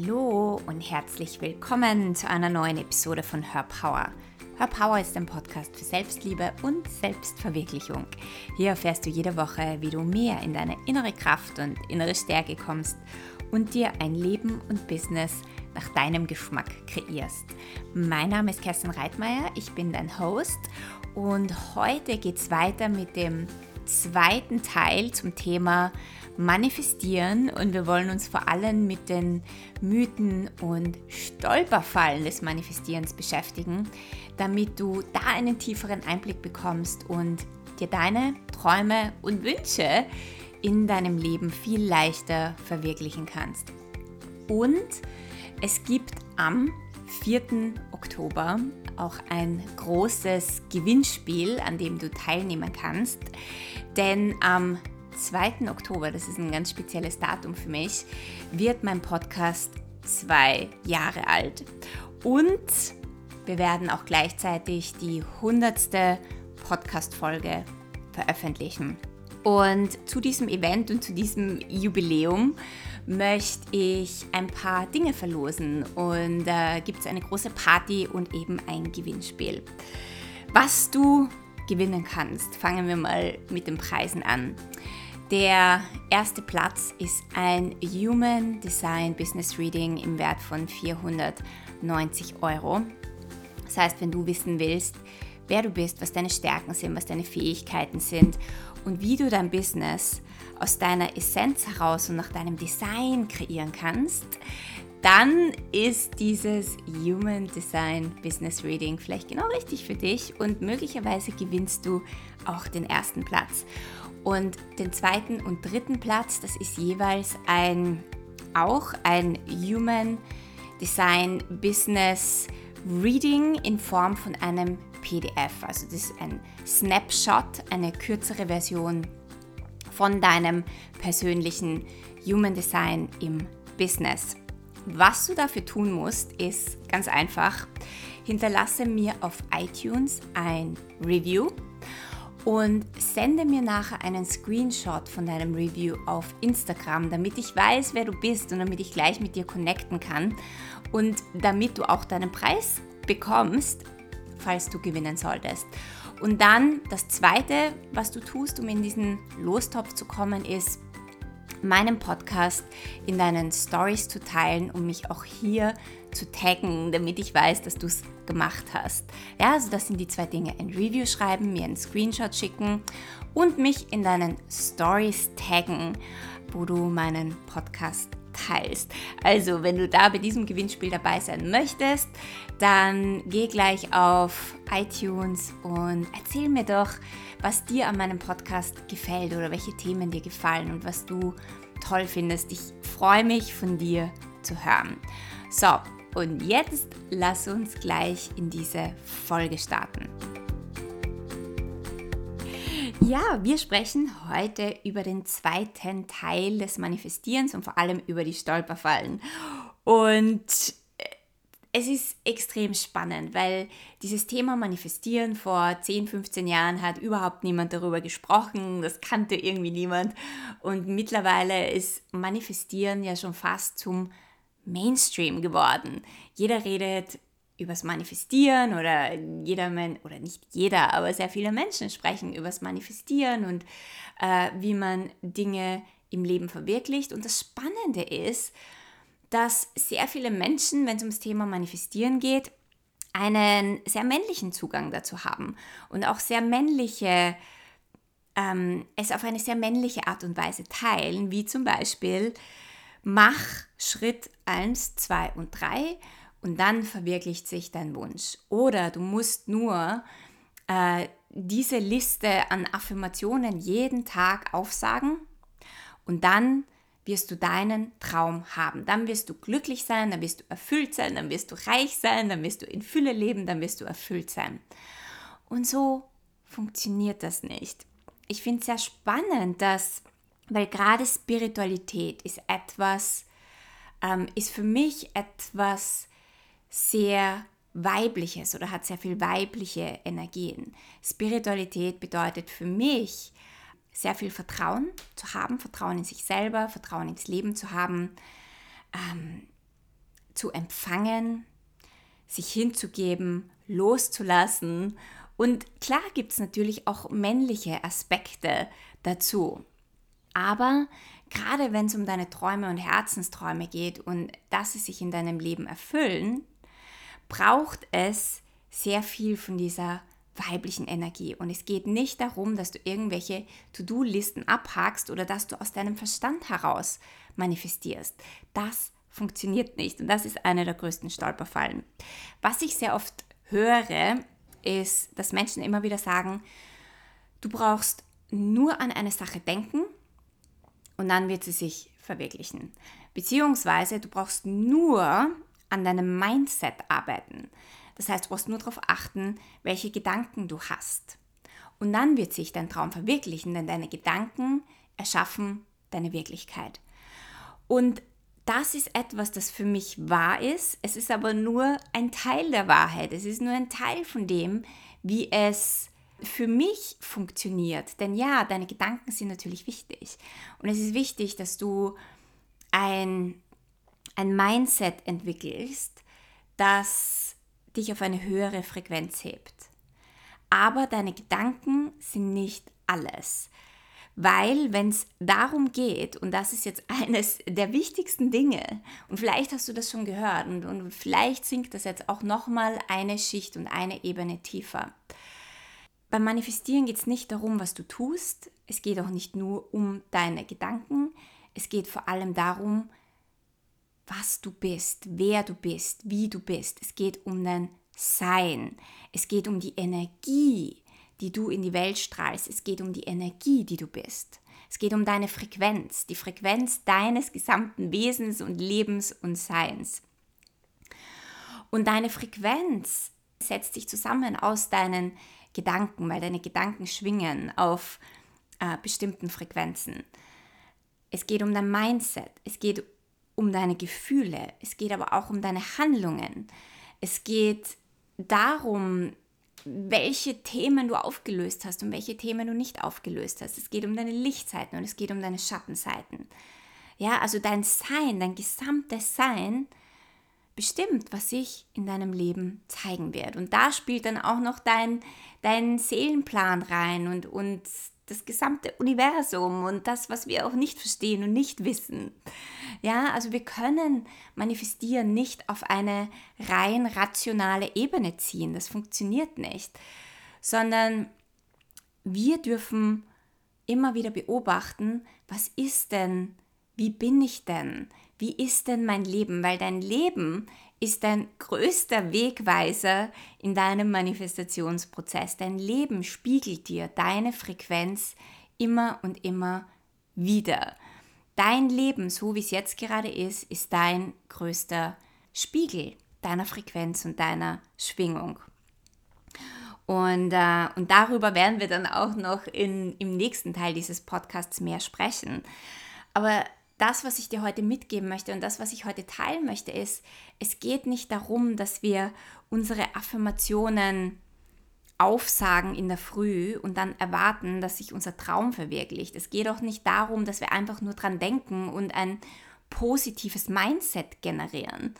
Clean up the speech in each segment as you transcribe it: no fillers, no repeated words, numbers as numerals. Hallo und herzlich willkommen zu einer neuen Episode von Her Power. Her Power ist ein Podcast für Selbstliebe und Selbstverwirklichung. Hier erfährst du jede Woche, wie du mehr in deine innere Kraft und innere Stärke kommst und dir ein Leben und Business nach deinem Geschmack kreierst. Mein Name ist Kerstin Reitmeier, ich bin dein Host und heute geht es weiter mit dem zweiten Teil zum Thema Manifestieren und wir wollen uns vor allem mit den Mythen und Stolperfallen des Manifestierens beschäftigen, damit du da einen tieferen Einblick bekommst und dir deine Träume und Wünsche in deinem Leben viel leichter verwirklichen kannst. Und es gibt am 4. Oktober auch ein großes Gewinnspiel, an dem du teilnehmen kannst, denn am 2. Oktober, das ist ein ganz spezielles Datum für mich, wird mein Podcast 2 Jahre alt und wir werden auch gleichzeitig die 100. Podcast-Folge veröffentlichen. Und zu diesem Event und zu diesem Jubiläum möchte ich ein paar Dinge verlosen und da gibt es eine große Party und eben ein Gewinnspiel. Was du gewinnen kannst, fangen wir mal mit den Preisen an. Der erste Platz ist ein Human Design Business Reading im Wert von 490 €. Das heißt, wenn du wissen willst, wer du bist, was deine Stärken sind, was deine Fähigkeiten sind und wie du dein Business aus deiner Essenz heraus und nach deinem Design kreieren kannst, dann ist dieses Human Design Business Reading vielleicht genau richtig für dich und möglicherweise gewinnst du auch den ersten Platz. Und den zweiten und dritten Platz, das ist jeweils auch ein Human Design Business Reading in Form von einem PDF. Also das ist ein Snapshot, eine kürzere Version von deinem persönlichen Human Design im Business. Was du dafür tun musst, ist ganz einfach. Hinterlasse mir auf iTunes ein Review und sende mir nachher einen Screenshot von deinem Review auf Instagram, damit ich weiß, wer du bist und damit ich gleich mit dir connecten kann und damit du auch deinen Preis bekommst, falls du gewinnen solltest. Und dann das Zweite, was du tust, um in diesen Lostopf zu kommen, ist, meinen Podcast in deinen Stories zu teilen, um mich auch hier zu taggen, damit ich weiß, dass du es gemacht hast. Ja, also das sind die zwei Dinge. Ein Review schreiben, mir einen Screenshot schicken und mich in deinen Stories taggen, wo du meinen Podcast teilst. Also, wenn du da bei diesem Gewinnspiel dabei sein möchtest, dann geh gleich auf iTunes und erzähl mir doch, was dir an meinem Podcast gefällt oder welche Themen dir gefallen und was du toll findest. Ich freue mich, von dir zu hören. So, und jetzt lass uns gleich in diese Folge starten. Ja, wir sprechen heute über den zweiten Teil des Manifestierens und vor allem über die Stolperfallen. Und es ist extrem spannend, weil dieses Thema Manifestieren vor 10, 15 Jahren hat überhaupt niemand darüber gesprochen, das kannte irgendwie niemand. Und mittlerweile ist Manifestieren ja schon fast zum Mainstream geworden. Jeder redet übers Manifestieren oder sehr viele Menschen sprechen übers Manifestieren und wie man Dinge im Leben verwirklicht. Und das Spannende ist, dass sehr viele Menschen, wenn es ums Thema Manifestieren geht, einen sehr männlichen Zugang dazu haben und auch sehr männliche, es auf eine sehr männliche Art und Weise teilen, wie zum Beispiel, mach Schritt 1, 2 und 3 und dann verwirklicht sich dein Wunsch. Oder du musst nur diese Liste an Affirmationen jeden Tag aufsagen und dann wirst du deinen Traum haben. Dann wirst du glücklich sein, dann wirst du erfüllt sein, dann wirst du reich sein, dann wirst du in Fülle leben, dann wirst du erfüllt sein. Und so funktioniert das nicht. Ich finde es sehr spannend, weil gerade Spiritualität ist für mich etwas sehr Weibliches oder hat sehr viel weibliche Energien. Spiritualität bedeutet für mich, sehr viel Vertrauen zu haben, Vertrauen in sich selber, Vertrauen ins Leben zu haben, zu empfangen, sich hinzugeben, loszulassen. Und klar gibt es natürlich auch männliche Aspekte dazu. Aber gerade wenn es um deine Träume und Herzensträume geht und dass sie sich in deinem Leben erfüllen, braucht es sehr viel von dieser weiblichen Energie. Und es geht nicht darum, dass du irgendwelche To-Do-Listen abhakst oder dass du aus deinem Verstand heraus manifestierst. Das funktioniert nicht. Und das ist einer der größten Stolperfallen. Was ich sehr oft höre, ist, dass Menschen immer wieder sagen, du brauchst nur an eine Sache denken und dann wird sie sich verwirklichen. Beziehungsweise du brauchst nur an deinem Mindset arbeiten. Das heißt, du brauchst nur darauf achten, welche Gedanken du hast. Und dann wird sich dein Traum verwirklichen, denn deine Gedanken erschaffen deine Wirklichkeit. Und das ist etwas, das für mich wahr ist. Es ist aber nur ein Teil der Wahrheit. Es ist nur ein Teil von dem, wie es für mich funktioniert. Denn ja, deine Gedanken sind natürlich wichtig. Und es ist wichtig, dass du ein Mindset entwickelst, das dich auf eine höhere Frequenz hebt. Aber deine Gedanken sind nicht alles. Weil, wenn es darum geht, und das ist jetzt eines der wichtigsten Dinge, und vielleicht hast du das schon gehört, und vielleicht sinkt das jetzt auch nochmal eine Schicht und eine Ebene tiefer. Beim Manifestieren geht es nicht darum, was du tust. Es geht auch nicht nur um deine Gedanken. Es geht vor allem darum, was du bist, wer du bist, wie du bist. Es geht um dein Sein. Es geht um die Energie, die du in die Welt strahlst. Es geht um die Energie, die du bist. Es geht um deine Frequenz, die Frequenz deines gesamten Wesens und Lebens und Seins. Und deine Frequenz setzt sich zusammen aus deinen Gedanken, weil deine Gedanken schwingen auf bestimmten Frequenzen. Es geht um dein Mindset, es geht um deine Gefühle, es geht aber auch um deine Handlungen. Es geht darum, welche Themen du aufgelöst hast und welche Themen du nicht aufgelöst hast. Es geht um deine Lichtseiten und es geht um deine Schattenseiten. Ja, also dein Sein, dein gesamtes Sein bestimmt, was sich in deinem Leben zeigen wird. Und da spielt dann auch noch dein Seelenplan rein und das gesamte Universum und das, was wir auch nicht verstehen und nicht wissen. Ja, also wir können Manifestieren nicht auf eine rein rationale Ebene ziehen. Das funktioniert nicht. Sondern wir dürfen immer wieder beobachten, was ist denn, wie bin ich denn, wie ist denn mein Leben? Weil dein Leben ist dein größter Wegweiser in deinem Manifestationsprozess. Dein Leben spiegelt dir deine Frequenz immer und immer wieder. Dein Leben, so wie es jetzt gerade ist dein größter Spiegel deiner Frequenz und deiner Schwingung. Und darüber werden wir dann auch noch im nächsten Teil dieses Podcasts mehr sprechen. Aber das, was ich dir heute mitgeben möchte und das, was ich heute teilen möchte, ist, es geht nicht darum, dass wir unsere Affirmationen aufsagen in der Früh und dann erwarten, dass sich unser Traum verwirklicht. Es geht auch nicht darum, dass wir einfach nur dran denken und ein positives Mindset generieren.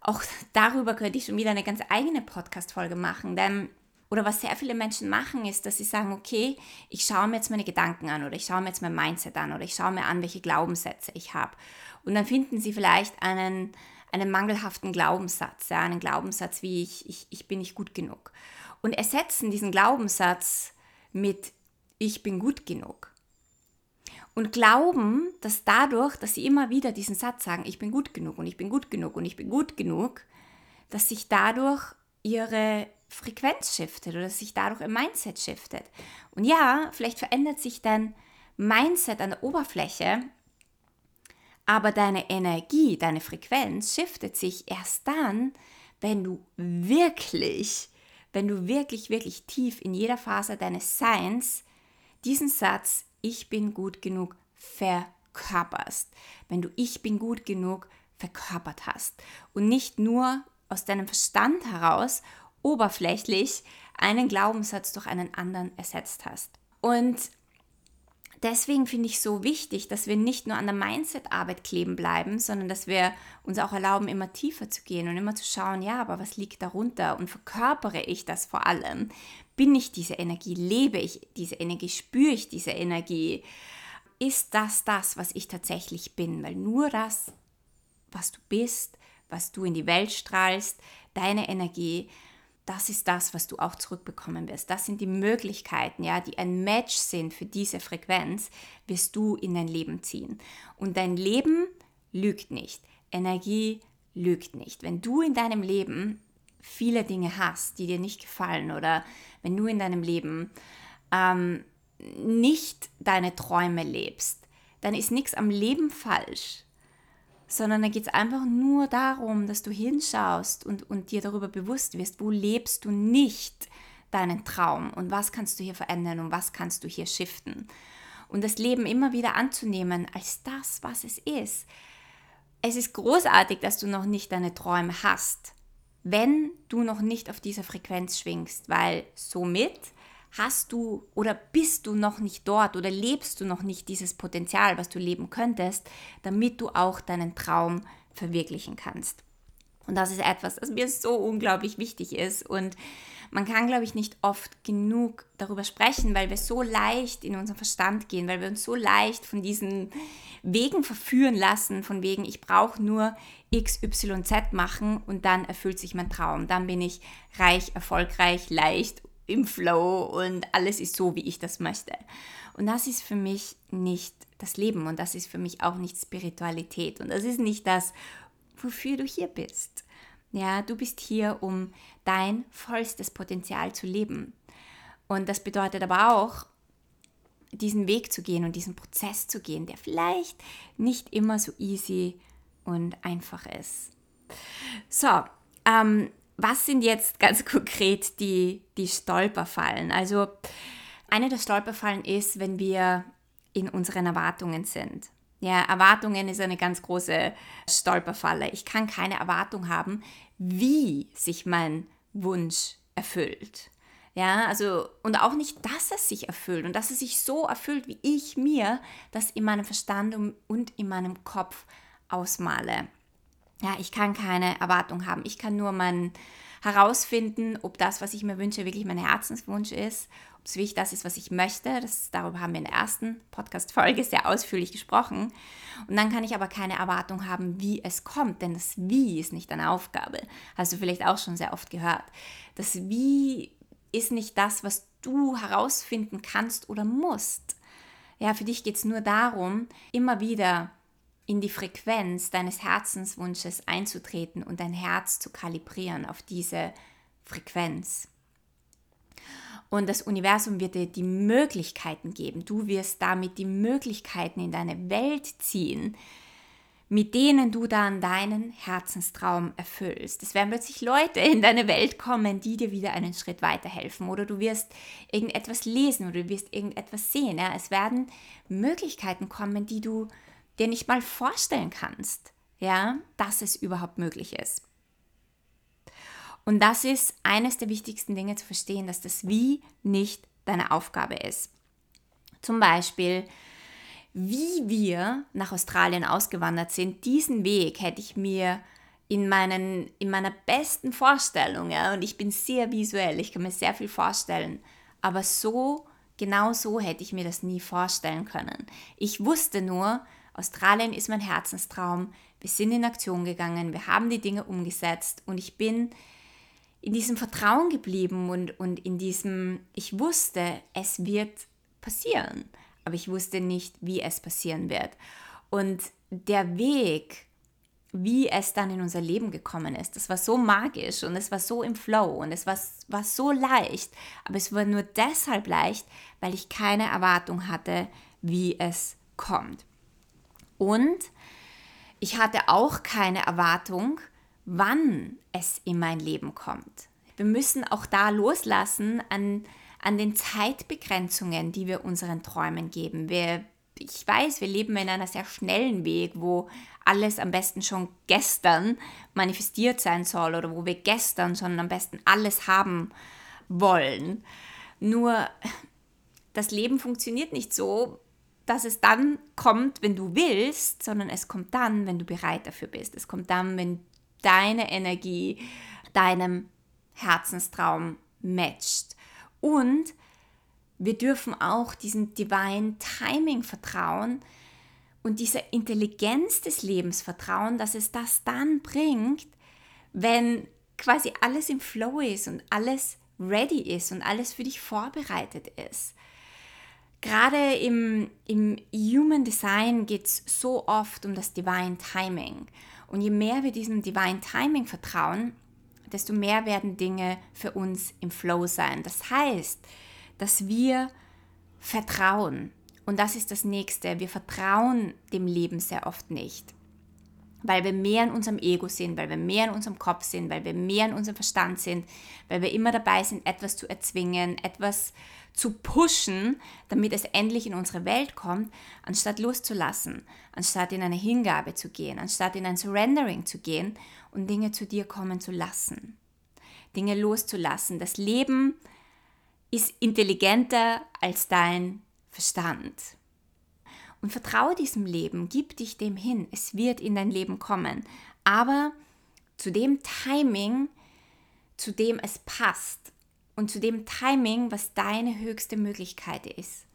Auch darüber könnte ich schon wieder eine ganz eigene Podcast-Folge machen, denn oder was sehr viele Menschen machen, ist, dass sie sagen, okay, ich schaue mir jetzt meine Gedanken an oder ich schaue mir jetzt mein Mindset an oder ich schaue mir an, welche Glaubenssätze ich habe. Und dann finden sie vielleicht einen mangelhaften Glaubenssatz, ja, einen Glaubenssatz wie ich bin nicht gut genug. Und ersetzen diesen Glaubenssatz mit ich bin gut genug. Und glauben, dass dadurch, dass sie immer wieder diesen Satz sagen, ich bin gut genug und ich bin gut genug und ich bin gut genug, dass sich dadurch ihre Frequenz shiftet oder sich dadurch im Mindset shiftet. Und ja, vielleicht verändert sich dein Mindset an der Oberfläche, aber deine Energie, deine Frequenz shiftet sich erst dann, wenn du wirklich tief in jeder Phase deines Seins diesen Satz, ich bin gut genug, verkörperst. Wenn du ich bin gut genug verkörpert hast und nicht nur aus deinem Verstand heraus oberflächlich einen Glaubenssatz durch einen anderen ersetzt hast. Und Deswegen finde ich es so wichtig, dass wir nicht nur an der Mindset-Arbeit kleben bleiben, sondern dass wir uns auch erlauben, immer tiefer zu gehen und immer zu schauen, ja, aber was liegt darunter und verkörpere ich das vor allem? Bin ich diese Energie? Lebe ich diese Energie? Spüre ich diese Energie? Ist das, was ich tatsächlich bin? Weil nur das, was du bist, was du in die Welt strahlst, deine Energie, das ist das, was du auch zurückbekommen wirst. Das sind die Möglichkeiten, ja, die ein Match sind für diese Frequenz, wirst du in dein Leben ziehen. Und dein Leben lügt nicht. Energie lügt nicht. Wenn du in deinem Leben viele Dinge hast, die dir nicht gefallen, oder wenn du in deinem Leben nicht deine Träume lebst, dann ist nichts am Leben falsch. Sondern da geht es einfach nur darum, dass du hinschaust und dir darüber bewusst wirst, wo lebst du nicht deinen Traum und was kannst du hier verändern und was kannst du hier shiften. Und das Leben immer wieder anzunehmen als das, was es ist. Es ist großartig, dass du noch nicht deine Träume hast, wenn du noch nicht auf dieser Frequenz schwingst, weil somit hast du oder bist du noch nicht dort oder lebst du noch nicht dieses Potenzial, was du leben könntest, damit du auch deinen Traum verwirklichen kannst. Und das ist etwas, das mir so unglaublich wichtig ist und man kann, glaube ich, nicht oft genug darüber sprechen, weil wir so leicht in unseren Verstand gehen, weil wir uns so leicht von diesen Wegen verführen lassen, von wegen, ich brauche nur XYZ machen und dann erfüllt sich mein Traum, dann bin ich reich, erfolgreich, leicht im Flow und alles ist so, wie ich das möchte. Und das ist für mich nicht das Leben und das ist für mich auch nicht Spiritualität und das ist nicht das, wofür du hier bist. Ja, du bist hier, um dein vollstes Potenzial zu leben. Und das bedeutet aber auch, diesen Weg zu gehen und diesen Prozess zu gehen, der vielleicht nicht immer so easy und einfach ist. So, was sind jetzt ganz konkret die Stolperfallen? Also eine der Stolperfallen ist, wenn wir in unseren Erwartungen sind. Ja, Erwartungen ist eine ganz große Stolperfalle. Ich kann keine Erwartung haben, wie sich mein Wunsch erfüllt. Ja, also und auch nicht, dass es sich erfüllt und dass es sich so erfüllt, wie ich mir das in meinem Verstand und in meinem Kopf ausmale. Ja, ich kann keine Erwartung haben. Ich kann nur herausfinden, ob das, was ich mir wünsche, wirklich mein Herzenswunsch ist, ob es wirklich das ist, was ich möchte. Darüber haben wir in der ersten Podcast-Folge sehr ausführlich gesprochen. Und dann kann ich aber keine Erwartung haben, wie es kommt, denn das Wie ist nicht deine Aufgabe. Hast du vielleicht auch schon sehr oft gehört. Das Wie ist nicht das, was du herausfinden kannst oder musst. Ja, für dich geht es nur darum, immer wieder in die Frequenz deines Herzenswunsches einzutreten und dein Herz zu kalibrieren auf diese Frequenz. Und das Universum wird dir die Möglichkeiten geben. Du wirst damit die Möglichkeiten in deine Welt ziehen, mit denen du dann deinen Herzenstraum erfüllst. Es werden plötzlich Leute in deine Welt kommen, die dir wieder einen Schritt weiterhelfen. Oder du wirst irgendetwas lesen oder du wirst irgendetwas sehen. Ja? Es werden Möglichkeiten kommen, die du dir nicht mal vorstellen kannst, ja, dass es überhaupt möglich ist. Und das ist eines der wichtigsten Dinge zu verstehen, dass das Wie nicht deine Aufgabe ist. Zum Beispiel, wie wir nach Australien ausgewandert sind, diesen Weg hätte ich mir in meiner besten Vorstellung, ja, und ich bin sehr visuell, ich kann mir sehr viel vorstellen, aber genau so hätte ich mir das nie vorstellen können. Ich wusste nur, Australien ist mein Herzenstraum, wir sind in Aktion gegangen, wir haben die Dinge umgesetzt und ich bin in diesem Vertrauen geblieben und in diesem, ich wusste, es wird passieren, aber ich wusste nicht, wie es passieren wird. Und der Weg, wie es dann in unser Leben gekommen ist, das war so magisch und es war so im Flow und es war so leicht, aber es war nur deshalb leicht, weil ich keine Erwartung hatte, wie es kommt. Und ich hatte auch keine Erwartung, wann es in mein Leben kommt. Wir müssen auch da loslassen an den Zeitbegrenzungen, die wir unseren Träumen geben. Ich weiß, wir leben in einer sehr schnellen Weg, wo alles am besten schon gestern manifestiert sein soll oder wo wir gestern schon am besten alles haben wollen. Nur das Leben funktioniert nicht so, dass es dann kommt, wenn du willst, sondern es kommt dann, wenn du bereit dafür bist. Es kommt dann, wenn deine Energie deinem Herzenstraum matcht. Und wir dürfen auch diesem Divine Timing vertrauen und dieser Intelligenz des Lebens vertrauen, dass es das dann bringt, wenn quasi alles im Flow ist und alles ready ist und alles für dich vorbereitet ist. Gerade im Human Design geht es so oft um das Divine Timing. Und je mehr wir diesem Divine Timing vertrauen, desto mehr werden Dinge für uns im Flow sein. Das heißt, dass wir vertrauen. Und das ist das Nächste. Wir vertrauen dem Leben sehr oft nicht, weil wir mehr in unserem Ego sind, weil wir mehr in unserem Kopf sind, weil wir mehr in unserem Verstand sind, weil wir immer dabei sind, etwas zu erzwingen, etwas zu pushen, damit es endlich in unsere Welt kommt, anstatt loszulassen, anstatt in eine Hingabe zu gehen, anstatt in ein Surrendering zu gehen und Dinge zu dir kommen zu lassen, Dinge loszulassen. Das Leben ist intelligenter als dein Verstand. Und vertraue diesem Leben, gib dich dem hin, es wird in dein Leben kommen. Aber zu dem Timing, zu dem es passt und zu dem Timing, was deine höchste Möglichkeit ist.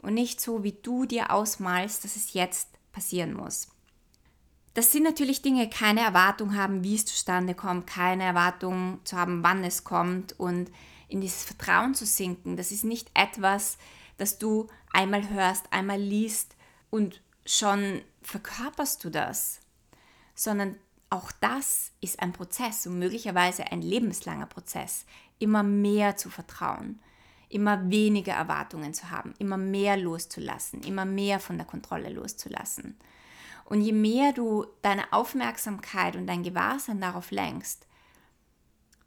Und nicht so, wie du dir ausmalst, dass es jetzt passieren muss. Das sind natürlich Dinge, keine Erwartung haben, wie es zustande kommt, keine Erwartung zu haben, wann es kommt und in dieses Vertrauen zu sinken. Das ist nicht etwas, dass du einmal hörst, einmal liest und schon verkörperst du das, sondern auch das ist ein Prozess und möglicherweise ein lebenslanger Prozess, immer mehr zu vertrauen, immer weniger Erwartungen zu haben, immer mehr loszulassen, immer mehr von der Kontrolle loszulassen. Und je mehr du deine Aufmerksamkeit und dein Gewahrsein darauf lenkst,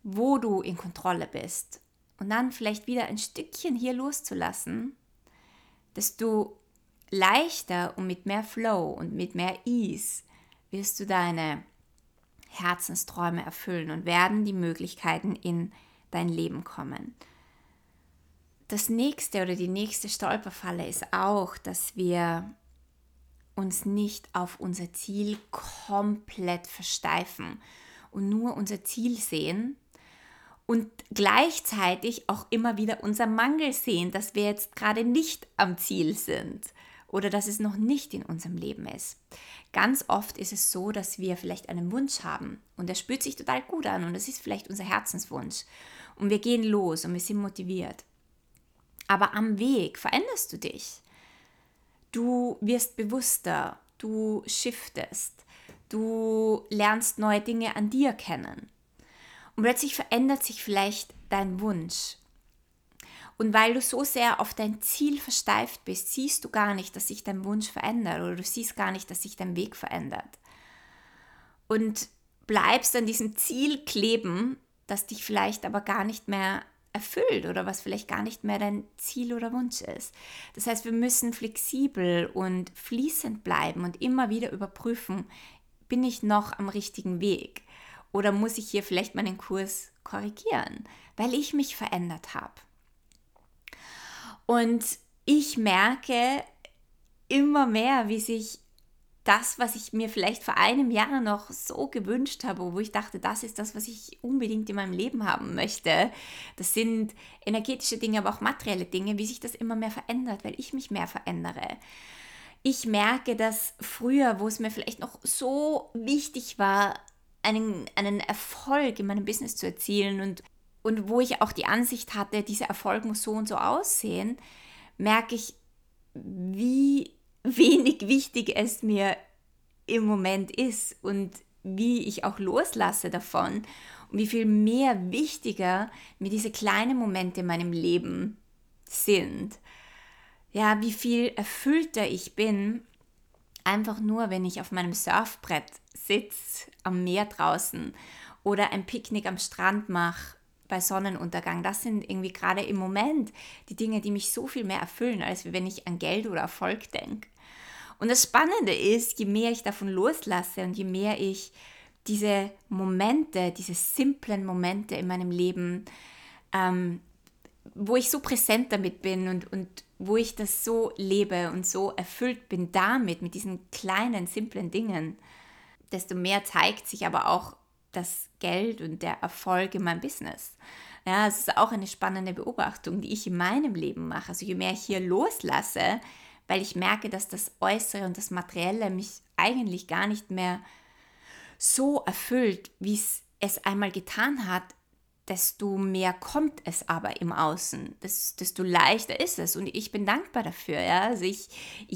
wo du in Kontrolle bist und dann vielleicht wieder ein Stückchen hier loszulassen, desto leichter und mit mehr Flow und mit mehr Ease wirst du deine Herzensträume erfüllen und werden die Möglichkeiten in dein Leben kommen. Das nächste oder die nächste Stolperfalle ist auch, dass wir uns nicht auf unser Ziel komplett versteifen und nur unser Ziel sehen, und gleichzeitig auch immer wieder unser Mangel sehen, dass wir jetzt gerade nicht am Ziel sind oder dass es noch nicht in unserem Leben ist. Ganz oft ist es so, dass wir vielleicht einen Wunsch haben und der spürt sich total gut an und das ist vielleicht unser Herzenswunsch. Und wir gehen los und wir sind motiviert. Aber am Weg veränderst du dich. Du wirst bewusster, du shiftest, du lernst neue Dinge an dir kennen. Und plötzlich verändert sich vielleicht dein Wunsch. Und weil du so sehr auf dein Ziel versteift bist, siehst du gar nicht, dass sich dein Wunsch verändert oder du siehst gar nicht, dass sich dein Weg verändert. Und bleibst an diesem Ziel kleben, das dich vielleicht aber gar nicht mehr erfüllt oder was vielleicht gar nicht mehr dein Ziel oder Wunsch ist. Das heißt, wir müssen flexibel und fließend bleiben und immer wieder überprüfen, bin ich noch am richtigen Weg? Oder muss ich hier vielleicht meinen Kurs korrigieren, weil ich mich verändert habe? Und ich merke immer mehr, wie sich das, was ich mir vielleicht vor einem Jahr noch so gewünscht habe, wo ich dachte, das ist das, was ich unbedingt in meinem Leben haben möchte. Das sind energetische Dinge, aber auch materielle Dinge, wie sich das immer mehr verändert, weil ich mich mehr verändere. Ich merke, dass früher, wo es mir vielleicht noch so wichtig war, einen Erfolg in meinem Business zu erzielen und wo ich auch die Ansicht hatte, dieser Erfolg muss so und so aussehen, merke ich, wie wenig wichtig es mir im Moment ist und wie ich auch loslasse davon und wie viel mehr wichtiger mir diese kleinen Momente in meinem Leben sind. Ja, wie viel erfüllter ich bin, einfach nur, wenn ich auf meinem Surfbrett sitze, am Meer draußen oder ein Picknick am Strand mache bei Sonnenuntergang. Das sind irgendwie gerade im Moment die Dinge, die mich so viel mehr erfüllen, als wenn ich an Geld oder Erfolg denke. Und das Spannende ist, je mehr ich davon loslasse und je mehr ich diese Momente, diese simplen Momente in meinem Leben wo ich so präsent damit bin und wo ich das so lebe und so erfüllt bin damit, mit diesen kleinen, simplen Dingen, desto mehr zeigt sich aber auch das Geld und der Erfolg in meinem Business. Ja, es ist auch eine spannende Beobachtung, die ich in meinem Leben mache. Also je mehr ich hier loslasse, weil ich merke, dass das Äußere und das Materielle mich eigentlich gar nicht mehr so erfüllt, wie es einmal getan hat, desto mehr kommt es aber im Außen, desto leichter ist es. Und ich bin dankbar dafür. Ja? Also ich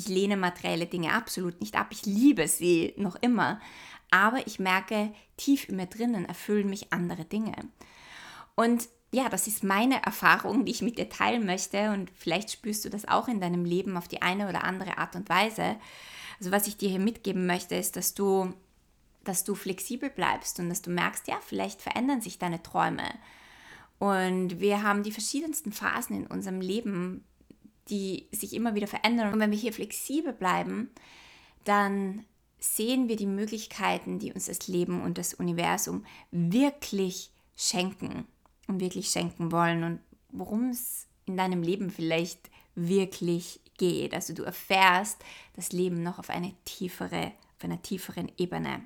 lehne materielle Dinge absolut nicht ab. Ich liebe sie noch immer. Aber ich merke, tief in mir drinnen erfüllen mich andere Dinge. Und ja, das ist meine Erfahrung, die ich mit dir teilen möchte. Und vielleicht spürst du das auch in deinem Leben auf die eine oder andere Art und Weise. Also was ich dir hier mitgeben möchte, ist, dass du flexibel bleibst und dass du merkst, ja, vielleicht verändern sich deine Träume. Und wir haben die verschiedensten Phasen in unserem Leben, die sich immer wieder verändern. Und wenn wir hier flexibel bleiben, dann sehen wir die Möglichkeiten, die uns das Leben und das Universum wirklich schenken und wirklich schenken wollen und worum es in deinem Leben vielleicht wirklich geht. Also du erfährst das Leben noch auf einer tieferen Ebene.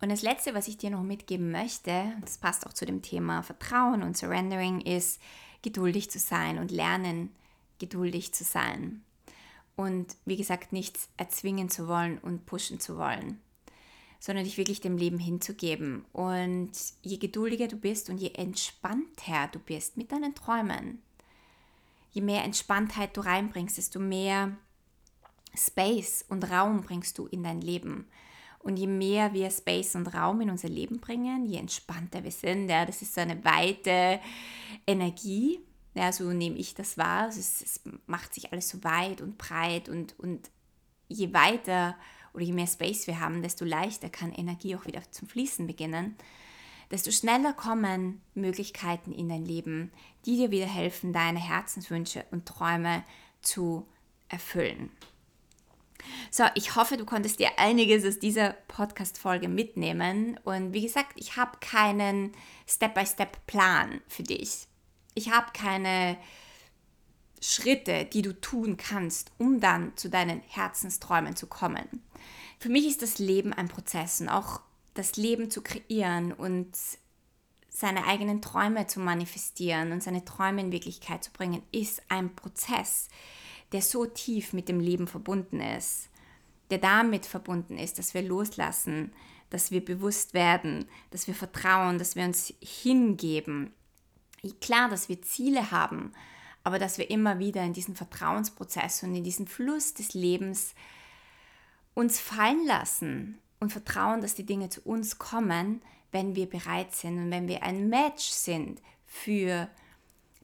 Und das Letzte, was ich dir noch mitgeben möchte, das passt auch zu dem Thema Vertrauen und Surrendering, ist, geduldig zu sein und lernen, geduldig zu sein. Und wie gesagt, nichts erzwingen zu wollen und pushen zu wollen, sondern dich wirklich dem Leben hinzugeben. Und je geduldiger du bist und je entspannter du bist mit deinen Träumen, je mehr Entspanntheit du reinbringst, desto mehr Space und Raum bringst du in dein Leben. Und je mehr wir Space und Raum in unser Leben bringen, je entspannter wir sind, ja, das ist so eine weite Energie, ja, so nehme ich das wahr. Also es macht sich alles so weit und breit und je weiter oder je mehr Space wir haben, desto leichter kann Energie auch wieder zum Fließen beginnen, desto schneller kommen Möglichkeiten in dein Leben, die dir wieder helfen, deine Herzenswünsche und Träume zu erfüllen. So, ich hoffe, du konntest dir einiges aus dieser Podcast-Folge mitnehmen und wie gesagt, ich habe keinen Step-by-Step-Plan für dich. Ich habe keine Schritte, die du tun kannst, um dann zu deinen Herzensträumen zu kommen. Für mich ist das Leben ein Prozess und auch das Leben zu kreieren und seine eigenen Träume zu manifestieren und seine Träume in Wirklichkeit zu bringen, ist ein Prozess, der so tief mit dem Leben verbunden ist, der damit verbunden ist, dass wir loslassen, dass wir bewusst werden, dass wir vertrauen, dass wir uns hingeben. Klar, dass wir Ziele haben, aber dass wir immer wieder in diesen Vertrauensprozess und in diesen Fluss des Lebens uns fallen lassen und vertrauen, dass die Dinge zu uns kommen, wenn wir bereit sind und wenn wir ein Match sind für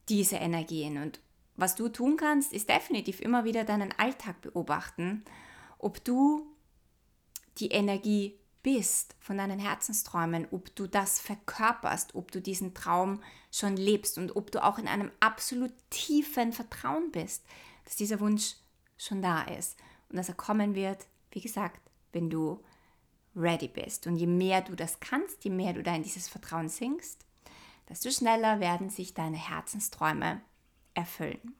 diese Energien. Und was du tun kannst, ist definitiv immer wieder deinen Alltag beobachten, ob du die Energie bist von deinen Herzensträumen, ob du das verkörperst, ob du diesen Traum schon lebst und ob du auch in einem absolut tiefen Vertrauen bist, dass dieser Wunsch schon da ist und dass er kommen wird, wie gesagt, wenn du ready bist. Und je mehr du das kannst, je mehr du da in dieses Vertrauen sinkst, desto schneller werden sich deine Herzensträume erfüllen.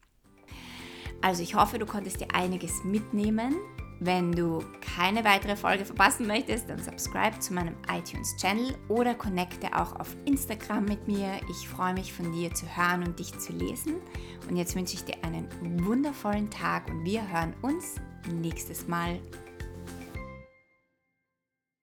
Also ich hoffe, du konntest dir einiges mitnehmen. Wenn du keine weitere Folge verpassen möchtest, dann subscribe zu meinem iTunes-Channel oder connecte auch auf Instagram mit mir. Ich freue mich, von dir zu hören und dich zu lesen. Und jetzt wünsche ich dir einen wundervollen Tag und wir hören uns nächstes Mal.